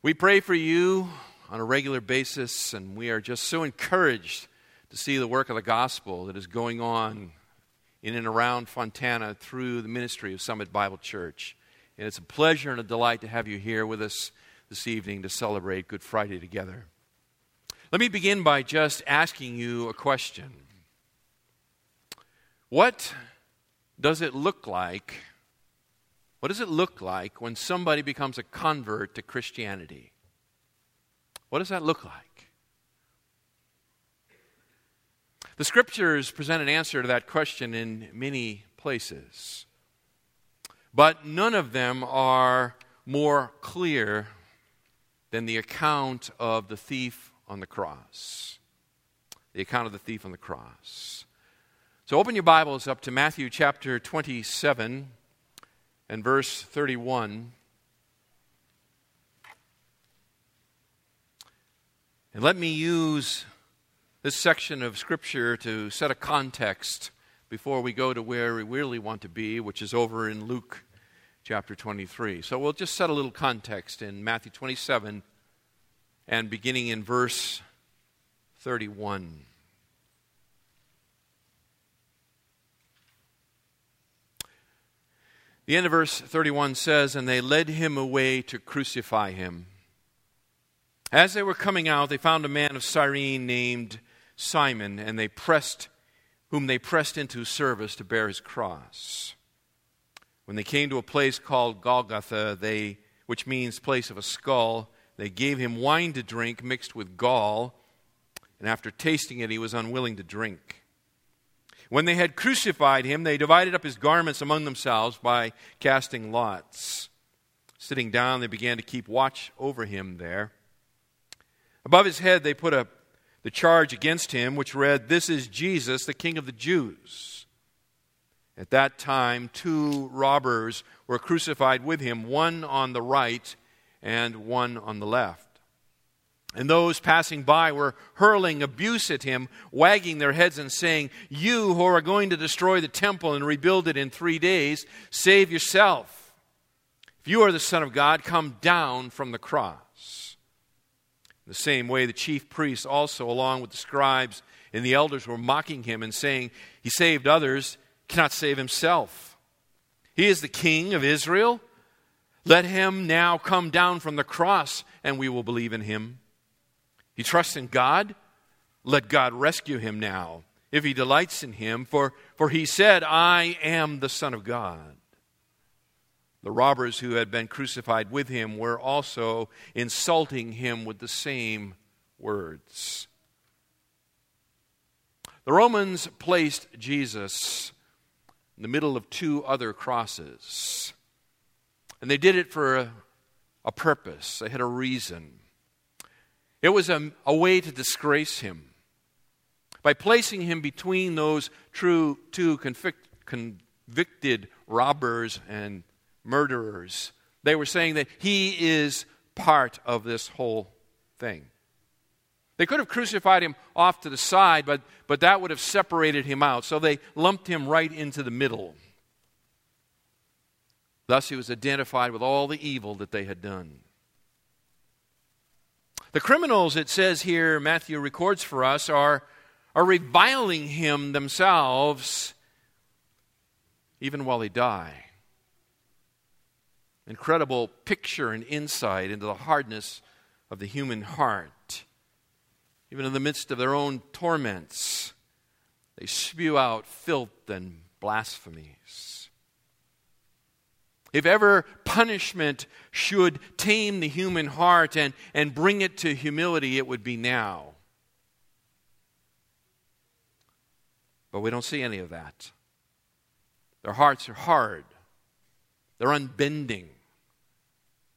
We pray for you on a regular basis, and we are just so encouraged to see the work of the gospel that is going on in and around Fontana through the ministry of Summit Bible Church. And it's a pleasure and a delight to have you here with us this evening to celebrate Good Friday together. Let me begin by just asking you a question. What does it look like when somebody becomes a convert to Christianity? What does that look like? The Scriptures present an answer to that question in many places, but none of them are more clear than the account of the thief on the cross. The account of the thief on the cross. So open your Bibles up to Matthew chapter 27. And verse 31, and let me use this section of Scripture to set a context before we go to where we really want to be, which is over in Luke chapter 23. So we'll just set a little context in Matthew 27 and beginning in verse 31. The end of verse 31 says, "And they led him away to crucify him. As they were coming out, they found a man of Cyrene named Simon, and whom they pressed into service to bear his cross. When they came to a place called Golgotha, which means place of a skull, they gave him wine to drink mixed with gall, and after tasting it, he was unwilling to drink. When they had crucified him, they divided up his garments among themselves by casting lots. Sitting down, they began to keep watch over him there. Above his head, they put up the charge against him, which read, 'This is Jesus, the King of the Jews.' At that time, 2 robbers were crucified with him, one on the right and one on the left. And those passing by were hurling abuse at him, wagging their heads and saying, 'You who are going to destroy the temple and rebuild it in 3 days, save yourself. If you are the Son of God, come down from the cross.' In the same way, the chief priests also, along with the scribes and the elders, were mocking him and saying, 'He saved others, cannot save himself. He is the King of Israel. Let him now come down from the cross, and we will believe in him. He trusts in God. Let God rescue him now, if he delights in him. For he said, 'I am the Son of God.' The robbers who had been crucified with him were also insulting him with the same words." The Romans placed Jesus in the middle of 2 other crosses. And they did it for a purpose. They had a reason. It was a way to disgrace him. By placing him between those true 2 convicted robbers and murderers, they were saying that he is part of this whole thing. They could have crucified him off to the side, but that would have separated him out. So they lumped him right into the middle. Thus he was identified with all the evil that they had done. The criminals, it says here, Matthew records for us, are reviling him themselves even while they die. Incredible picture and insight into the hardness of the human heart. Even in the midst of their own torments, they spew out filth and blasphemies. If ever punishment should tame the human heart and bring it to humility, it would be now. But we don't see any of that. Their hearts are hard. They're unbending,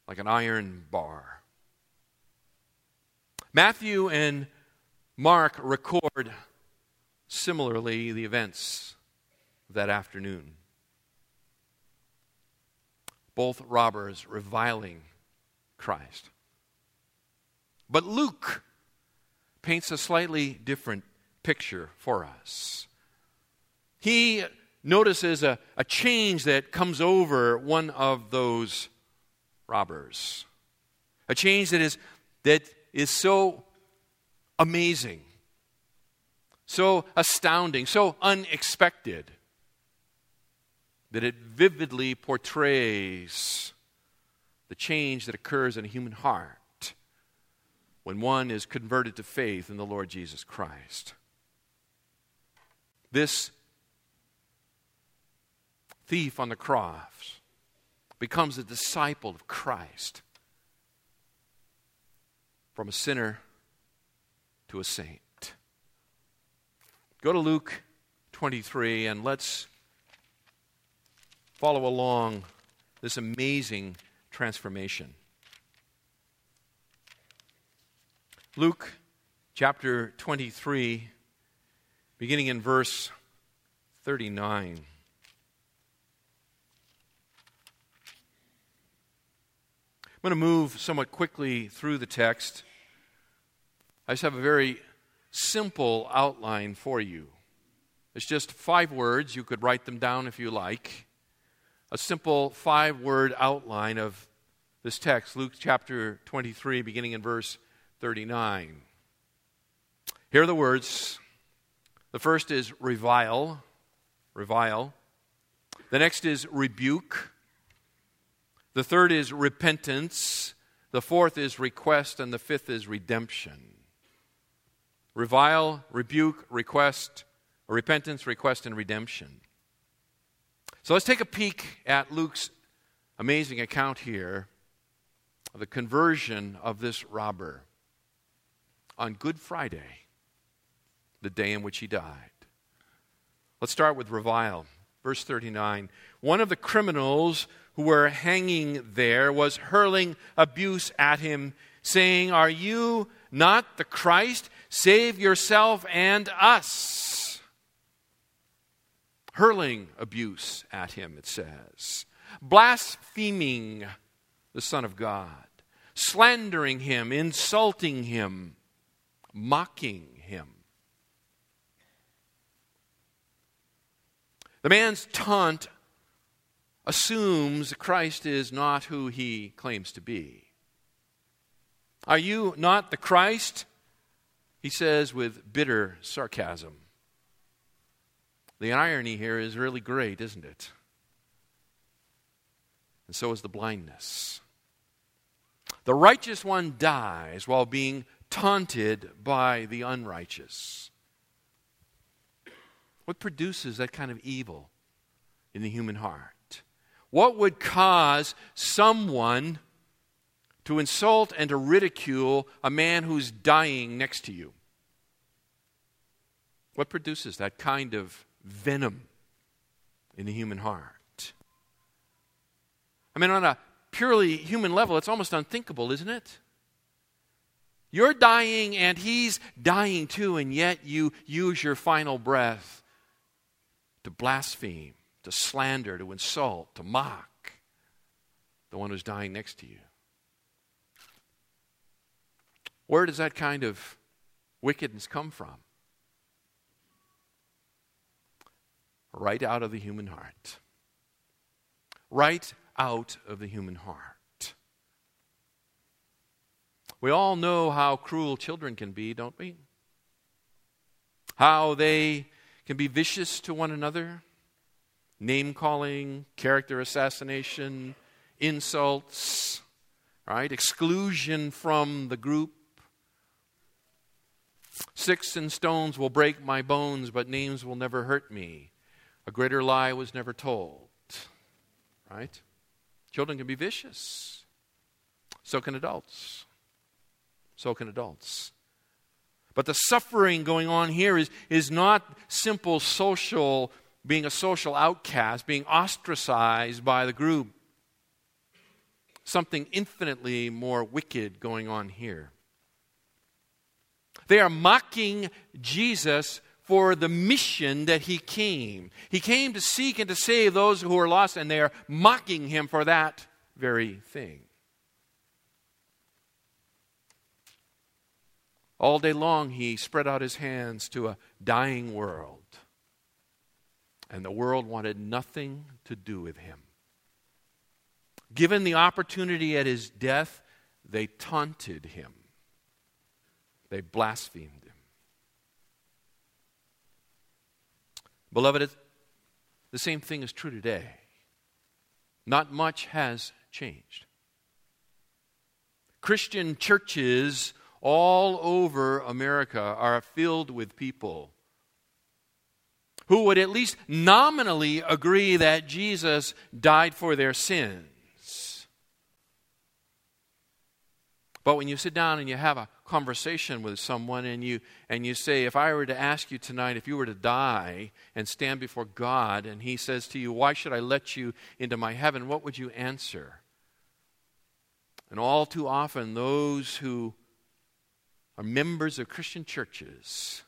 like an iron bar. Matthew and Mark record similarly the events of that afternoon. Both robbers reviling Christ. But Luke paints a slightly different picture for us. He notices a change that comes over one of those robbers. A change that is so amazing, so astounding, so unexpected, that it vividly portrays the change that occurs in a human heart when one is converted to faith in the Lord Jesus Christ. This thief on the cross becomes a disciple of Christ, from a sinner to a saint. Go to Luke 23 and let's follow along this amazing transformation. Luke chapter 23, beginning in verse 39. I'm going to move somewhat quickly through the text. I just have a very simple outline for you. It's just 5 words. You could write them down if you like. A simple 5-word outline of this text, Luke chapter 23, beginning in verse 39. Here are the words. The first is revile, revile. The next is rebuke. The third is repentance. The fourth is request, and the fifth is redemption. Revile, rebuke, request, repentance, request, and redemption. So let's take a peek at Luke's amazing account here of the conversion of this robber on Good Friday, the day in which he died. Let's start with revile. Verse 39, one of the criminals who were hanging there was hurling abuse at him, saying, "Are you not the Christ? Save yourself and us." Hurling abuse at him, it says. Blaspheming the Son of God. Slandering him, insulting him, mocking him. The man's taunt assumes that Christ is not who he claims to be. "Are you not the Christ?" he says with bitter sarcasm. The irony here is really great, isn't it? And so is the blindness. The righteous one dies while being taunted by the unrighteous. What produces that kind of evil in the human heart? What would cause someone to insult and to ridicule a man who's dying next to you? What produces that kind of venom in the human heart? I mean, on a purely human level, it's almost unthinkable, isn't it? You're dying and he's dying too, and yet you use your final breath to blaspheme, to slander, to insult, to mock the one who's dying next to you. Where does that kind of wickedness come from? Right out of the human heart. Right out of the human heart. We all know how cruel children can be, don't we? How they can be vicious to one another. Name-calling, character assassination, insults, right? Exclusion from the group. Sticks and stones will break my bones, but names will never hurt me. A greater lie was never told, right? Children can be vicious. So can adults. So can adults. But the suffering going on here is not simple social, being a social outcast, being ostracized by the group. Something infinitely more wicked going on here. They are mocking Jesus for the mission that he came. He came to seek and to save those who are lost, and they are mocking him for that very thing. All day long he spread out his hands to a dying world, and the world wanted nothing to do with him. Given the opportunity at his death, They taunted him. They blasphemed him. Beloved, the same thing is true today. Not much has changed. Christian churches all over America are filled with people who would at least nominally agree that Jesus died for their sins. But when you sit down and you have a conversation with someone and you say, if I were to ask you tonight, if you were to die and stand before God, and he says to you, why should I let you into my heaven? What would you answer? And all too often, those who are members of Christian churches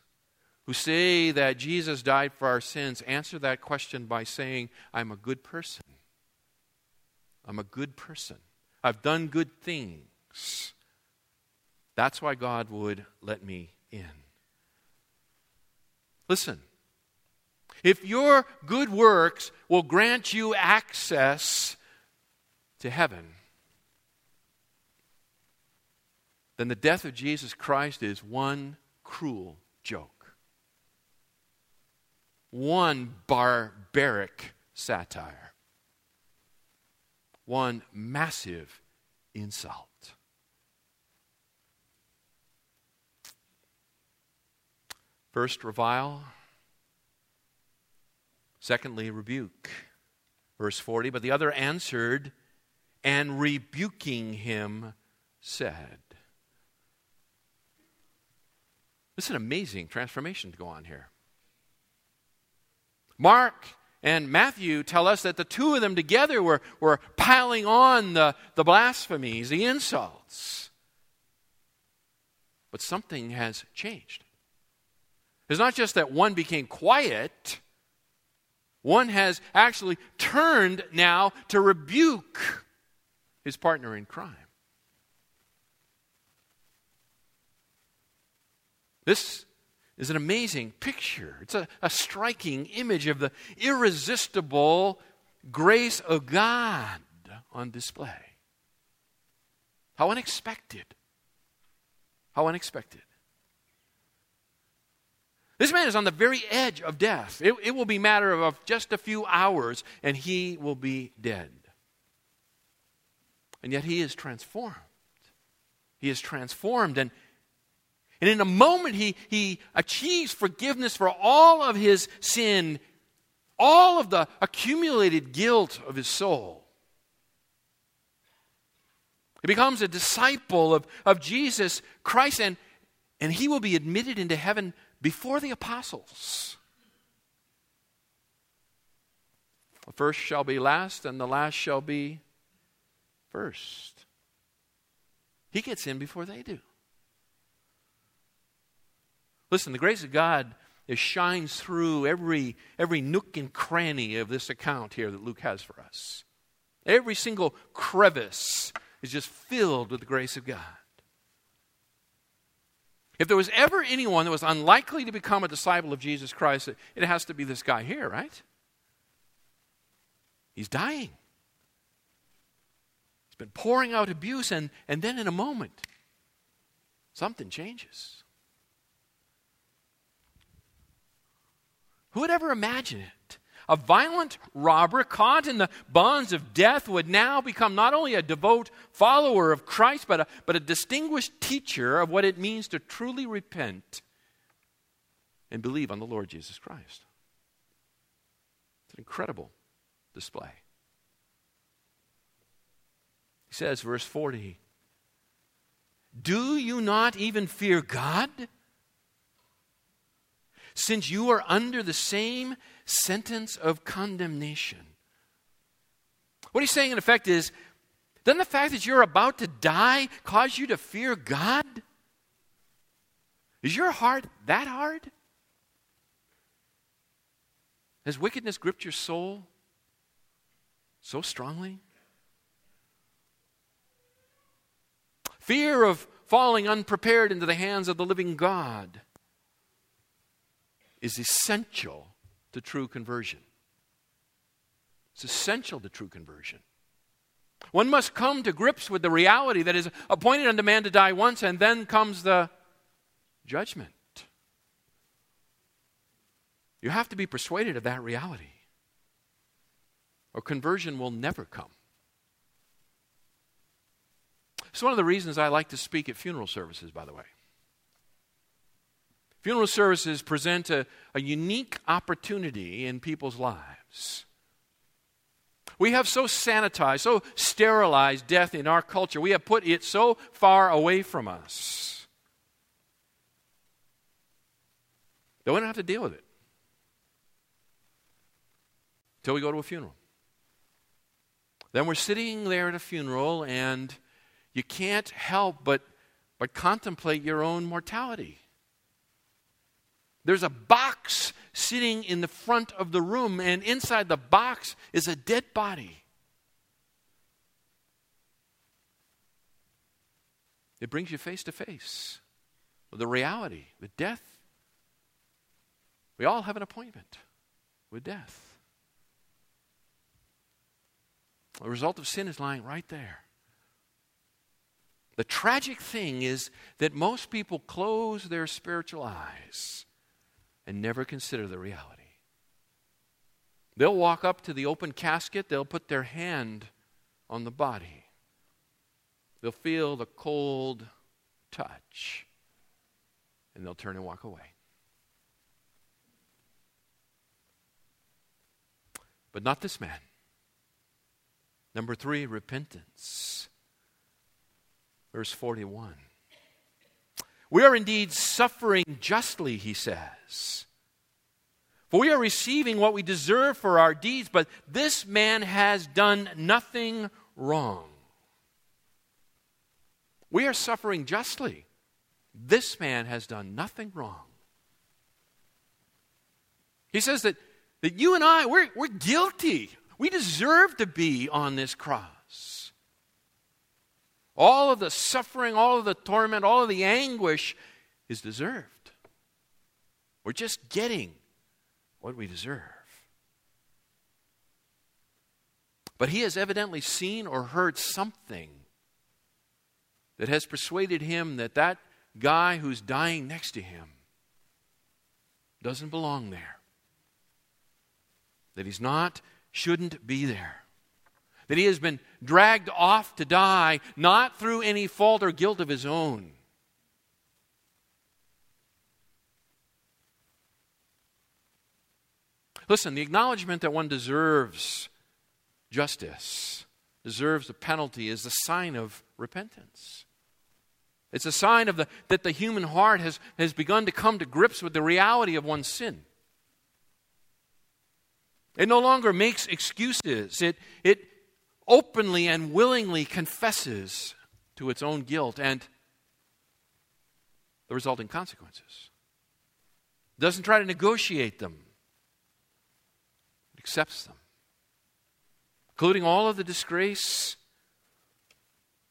who say that Jesus died for our sins answer that question by saying, I'm a good person. I'm a good person. I've done good things. That's why God would let me in. Listen, if your good works will grant you access to heaven, then the death of Jesus Christ is one cruel joke, one barbaric satire, one massive insult. First, revile. Secondly, rebuke. Verse 40, but the other answered, and rebuking him said. This is an amazing transformation to go on here. Mark and Matthew tell us that the two of them together were piling on the blasphemies, the insults. But something has changed. It's not just that one became quiet. One has actually turned now to rebuke his partner in crime. This is an amazing picture. It's a striking image of the irresistible grace of God on display. How unexpected. How unexpected. This man is on the very edge of death. It will be a matter of just a few hours, and he will be dead. And yet he is transformed. He is transformed, and in a moment he achieves forgiveness for all of his sin, all of the accumulated guilt of his soul. He becomes a disciple of Jesus Christ, and he will be admitted into heaven before the apostles. The first shall be last, and the last shall be first. He gets in before they do. Listen, the grace of God, it shines through every nook and cranny of this account here that Luke has for us. Every single crevice is just filled with the grace of God. If there was ever anyone that was unlikely to become a disciple of Jesus Christ, it has to be this guy here, right? He's dying. He's been pouring out abuse, and then in a moment, something changes. Who would ever imagine it? A violent robber caught in the bonds of death would now become not only a devout follower of Christ, but a distinguished teacher of what it means to truly repent and believe on the Lord Jesus Christ. It's an incredible display. He says, verse 40, do you not even fear God? Since you are under the same sentence of condemnation. What he's saying in effect is, doesn't the fact that you're about to die cause you to fear God? Is your heart that hard? Has wickedness gripped your soul so strongly? Fear of falling unprepared into the hands of the living God is essential to true conversion. It's essential to true conversion. One must come to grips with the reality that is appointed unto man to die once, and then comes the judgment. You have to be persuaded of that reality, or conversion will never come. It's one of the reasons I like to speak at funeral services, by the way. Funeral services present a unique opportunity in people's lives. We have so sanitized, so sterilized death in our culture. We have put it so far away from us that we don't have to deal with it until we go to a funeral. Then we're sitting there at a funeral, and you can't help but contemplate your own mortality. There's a box sitting in the front of the room, and inside the box is a dead body. It brings you face to face with the reality, with death. We all have an appointment with death. The result of sin is lying right there. The tragic thing is that most people close their spiritual eyes and never consider the reality. They'll walk up to the open casket. They'll put their hand on the body. They'll feel the cold touch. And they'll turn and walk away. But not this man. Number 3, repentance. Verse 41. We are indeed suffering justly, he says. For we are receiving what we deserve for our deeds, but this man has done nothing wrong. We are suffering justly. This man has done nothing wrong. He says that you and I, we're guilty. We deserve to be on this cross. All of the suffering, all of the torment, all of the anguish is deserved. We're just getting what we deserve. But he has evidently seen or heard something that has persuaded him that guy who's dying next to him doesn't belong there. That he's not, shouldn't be there. That he has been dragged off to die, not through any fault or guilt of his own. Listen, the acknowledgement that one deserves justice, deserves a penalty, is a sign of repentance. It's a sign of that the human heart has begun to come to grips with the reality of one's sin. It no longer makes excuses. It openly and willingly confesses to its own guilt and the resulting consequences. Doesn't try to negotiate them. It accepts them, including all of the disgrace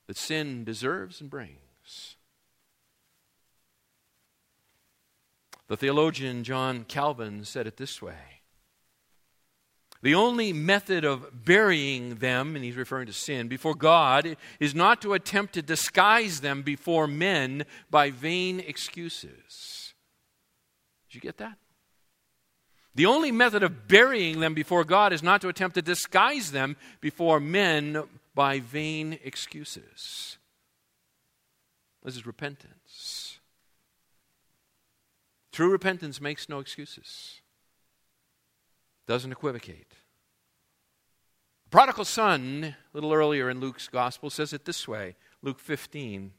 that sin deserves and brings. The theologian John Calvin said it this way: the only method of burying them, and he's referring to sin, before God, is not to attempt to disguise them before men by vain excuses. Did you get that? The only method of burying them before God is not to attempt to disguise them before men by vain excuses. This is repentance. True repentance makes no excuses. Doesn't equivocate. The prodigal son, a little earlier in Luke's gospel, says it this way. Luke 15,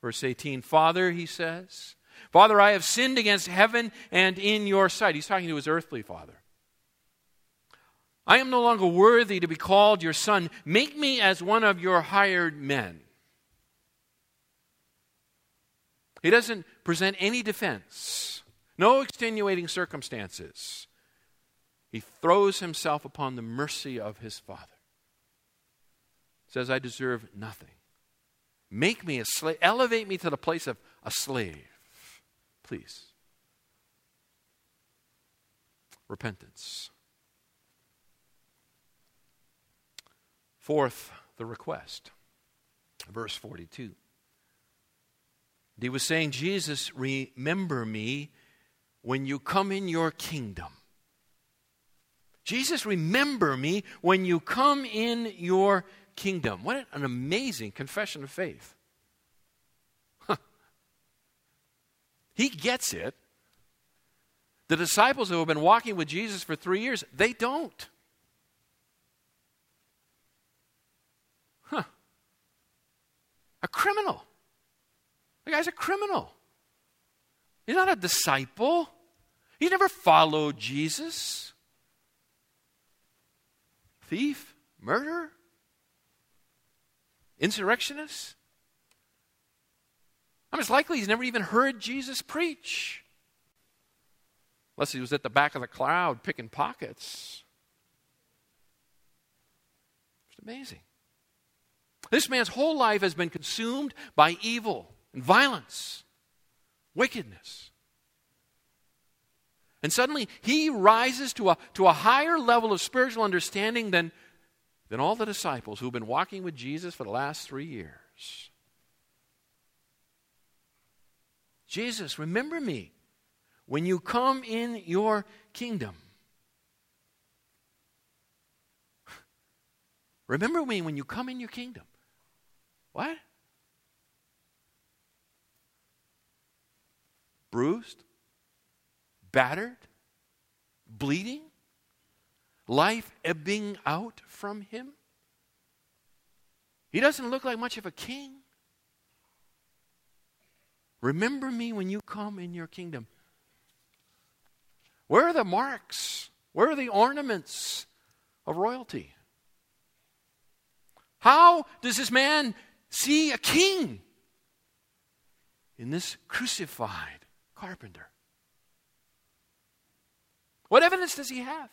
verse 18. Father, he says, Father, I have sinned against heaven and in your sight. He's talking to his earthly father. I am no longer worthy to be called your son. Make me as one of your hired men. He doesn't present any defense. No extenuating circumstances. He throws himself upon the mercy of his father. Says, I deserve nothing. Make me a slave. Elevate me to the place of a slave. Please. Repentance. Fourth the request. Verse 42. He was saying, Jesus, remember me when you come in your kingdom. Jesus, remember me when you come in your kingdom. What an amazing confession of faith. Huh. He gets it. The disciples who have been walking with Jesus for 3 years, they don't. Huh. A criminal. The guy's a criminal. He's not a disciple. He never followed Jesus. Thief, murderer, insurrectionist. I mean, it's likely he's never even heard Jesus preach. Unless he was at the back of the crowd picking pockets. It's amazing. This man's whole life has been consumed by evil and violence, wickedness. And suddenly he rises to a higher level of spiritual understanding than all the disciples who've been walking with Jesus for the last 3 years. Jesus, remember me when you come in your kingdom. Remember me when you come in your kingdom. What? Bruised, battered, bleeding, life ebbing out from him. He doesn't look like much of a king. Remember me when you come in your kingdom. Where are the marks? Where are the ornaments of royalty? How does this man see a king in this crucified carpenter? What evidence does he have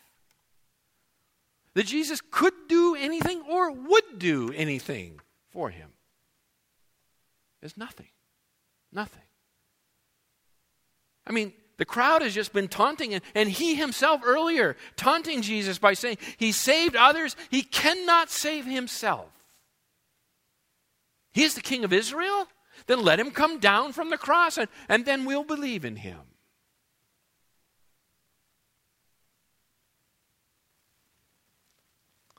that Jesus could do anything or would do anything for him? There's nothing. Nothing. I mean, the crowd has just been taunting him, and he himself earlier taunting Jesus by saying he saved others. He cannot save himself. He is the king of Israel? Then let him come down from the cross, and then we'll believe in him.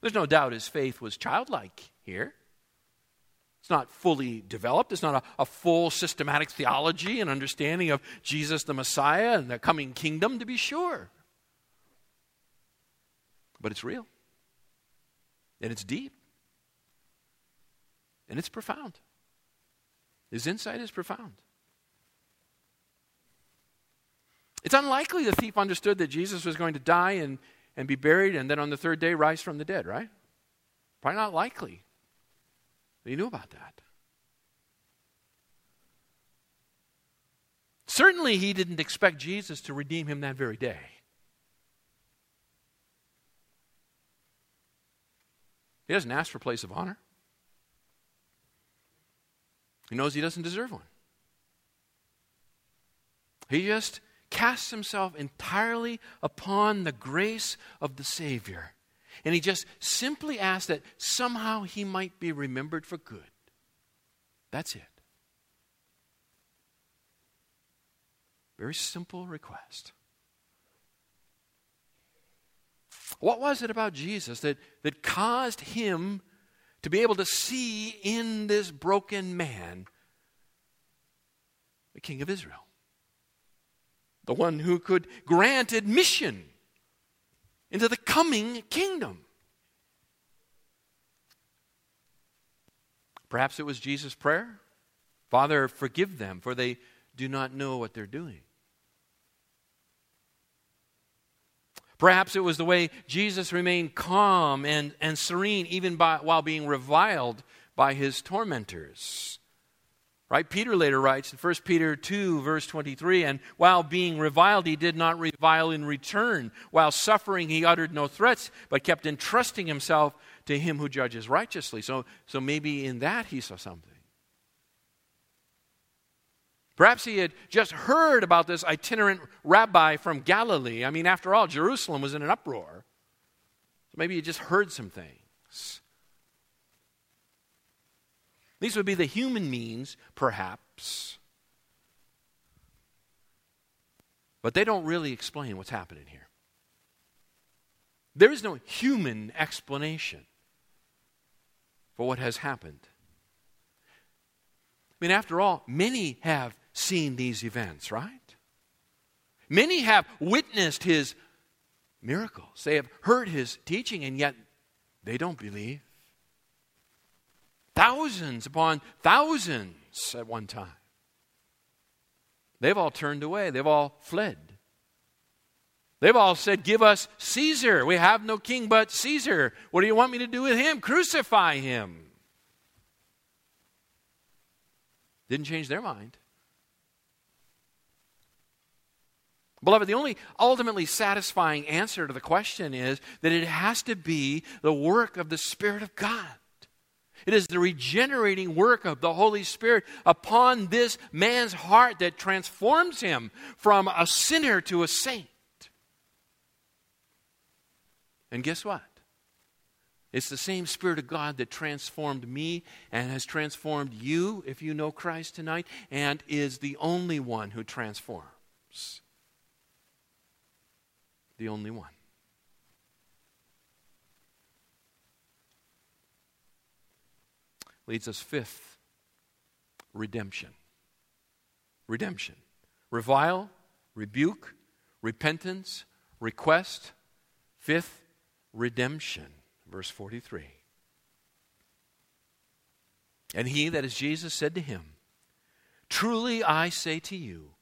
There's no doubt his faith was childlike here. It's not fully developed. It's not a full systematic theology and understanding of Jesus the Messiah and the coming kingdom, to be sure. But it's real. And it's deep. And it's profound. His insight is profound. It's unlikely the thief understood that Jesus was going to die and be buried and then on the 3rd day rise from the dead, right? Probably not likely. He knew about that. Certainly he didn't expect Jesus to redeem him that very day. He doesn't ask for a place of honor. He knows he doesn't deserve one. He just casts himself entirely upon the grace of the Savior. And he just simply asked that somehow he might be remembered for good. That's it. Very simple request. What was it about Jesus that caused him to be able to see in this broken man the King of Israel? The one who could grant admission into the coming kingdom. Perhaps it was Jesus' prayer. Father, forgive them, for they do not know what they're doing. Perhaps it was the way Jesus remained calm and serene even while being reviled by his tormentors. Right? Peter later writes in 1 Peter 2, verse 23, and while being reviled, he did not revile in return. While suffering, he uttered no threats, but kept entrusting himself to him who judges righteously. So maybe in that he saw something. Perhaps he had just heard about this itinerant rabbi from Galilee. I mean, after all, Jerusalem was in an uproar. So maybe he just heard some things. These would be the human means, perhaps. But they don't really explain what's happening here. There is no human explanation for what has happened. I mean, after all, many have seen these events, right? Many have witnessed his miracles. They have heard his teaching, and yet they don't believe. Thousands upon thousands at one time. They've all turned away. They've all fled. They've all said, "Give us Caesar. We have no king but Caesar. What do you want me to do with him? Crucify him." Didn't change their mind. Beloved, the only ultimately satisfying answer to the question is that it has to be the work of the Spirit of God. It is the regenerating work of the Holy Spirit upon this man's heart that transforms him from a sinner to a saint. And guess what? It's the same Spirit of God that transformed me and has transformed you, if you know Christ tonight, and is the only one who transforms. The only one. Leads us fifth, redemption. Redemption. Revile, rebuke, repentance, request. Fifth, redemption. Verse 43. And he, that is Jesus, said to him, "Truly I say to you,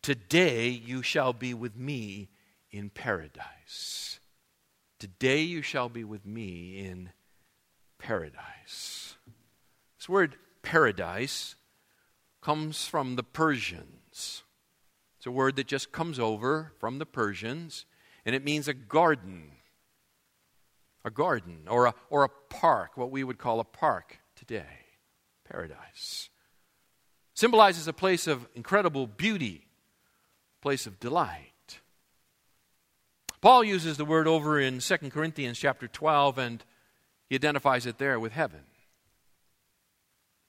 today you shall be with me in paradise." Today you shall be with me in paradise. This word paradise comes from the Persians. It's a word that just comes over from the Persians, and it means a garden. A garden or a park, what we would call a park today. Paradise. Symbolizes a place of incredible beauty, a place of delight. Paul uses the word over in 2 Corinthians chapter 12, and he identifies it there with heaven.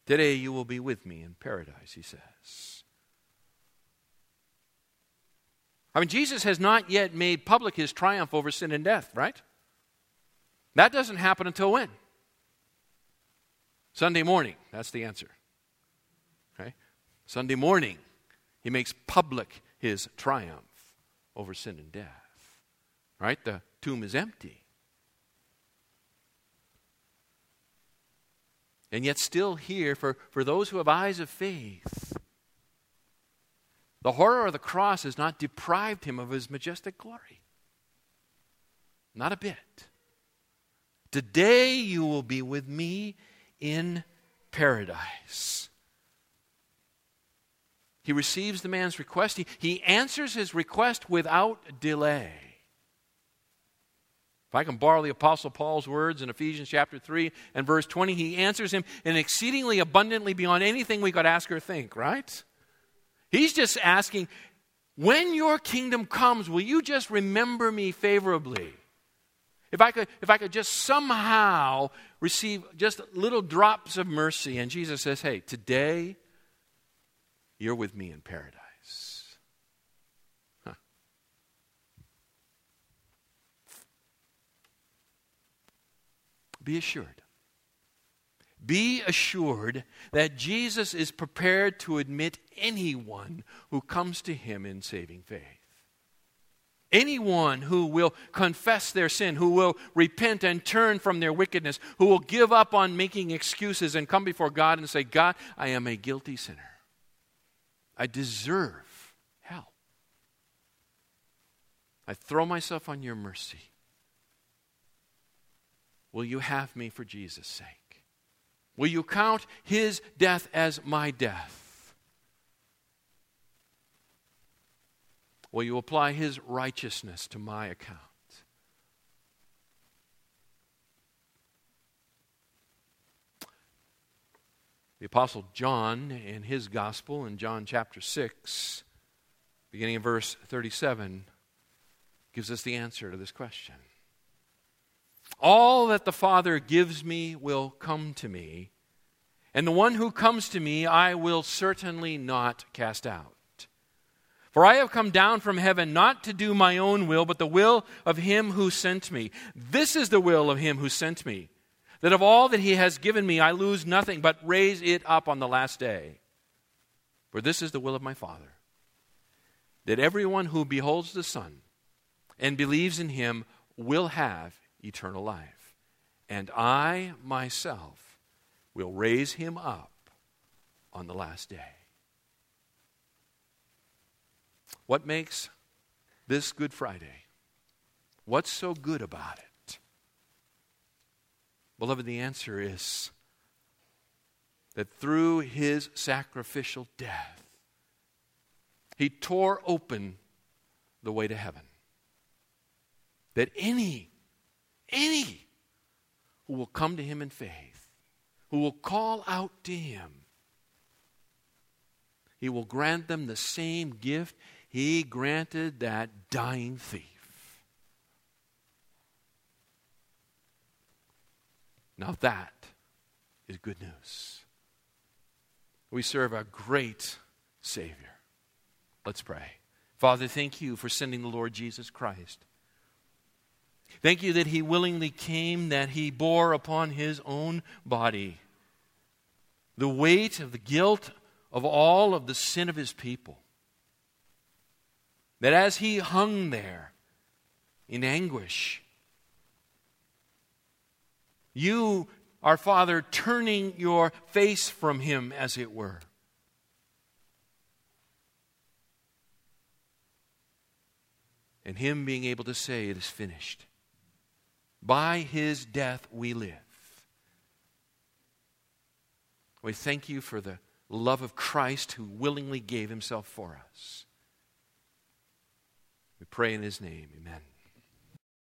Today you will be with me in paradise, he says. I mean, Jesus has not yet made public his triumph over sin and death, right? That doesn't happen until when? Sunday morning. That's the answer. Okay? Sunday morning, he makes public his triumph over sin and death. Right? The tomb is empty. And yet still here, for those who have eyes of faith, the horror of the cross has not deprived him of his majestic glory. Not a bit. Today you will be with me in paradise. He receives the man's request. He answers his request without delay. If I can borrow the Apostle Paul's words in Ephesians chapter 3 and verse 20, he answers him in exceedingly abundantly beyond anything we could ask or think, right? He's just asking, when your kingdom comes, will you just remember me favorably? If I could just somehow receive just little drops of mercy. And Jesus says, hey, today you're with me in paradise. Be assured that Jesus is prepared to admit anyone who comes to him in saving faith. Anyone who will confess their sin, who will repent and turn from their wickedness, who will give up on making excuses and come before God and say, God, I am a guilty sinner. I deserve hell. I throw myself on your mercy. Will you have me for Jesus' sake? Will you count his death as my death? Will you apply his righteousness to my account? The Apostle John in his gospel in John chapter 6, beginning in verse 37, gives us the answer to this question. All that the Father gives me will come to me, And the one who comes to me I will certainly not cast out. For I have come down from heaven not to do my own will, but the will of him who sent me. This is the will of him who sent me, that of all that he has given me I lose nothing, but raise it up on the last day. For this is the will of my Father, that everyone who beholds the Son and believes in him will have eternal life, and I myself will raise him up on the last day. What makes this Good Friday? What's so good about it? Beloved, the answer is that through his sacrificial death, he tore open the way to heaven. That any who will come to him in faith, who will call out to him, he will grant them the same gift he granted that dying thief. Now that is good news. We serve a great Savior. Let's pray. Father, thank you for sending the Lord Jesus Christ. Thank you that he willingly came, that he bore upon his own body the weight of the guilt of all of the sin of his people. That as he hung there in anguish, you, our Father, turning your face from him, as it were. And him being able to say, it is finished. By his death we live. We thank you for the love of Christ who willingly gave himself for us. We pray in his name. Amen.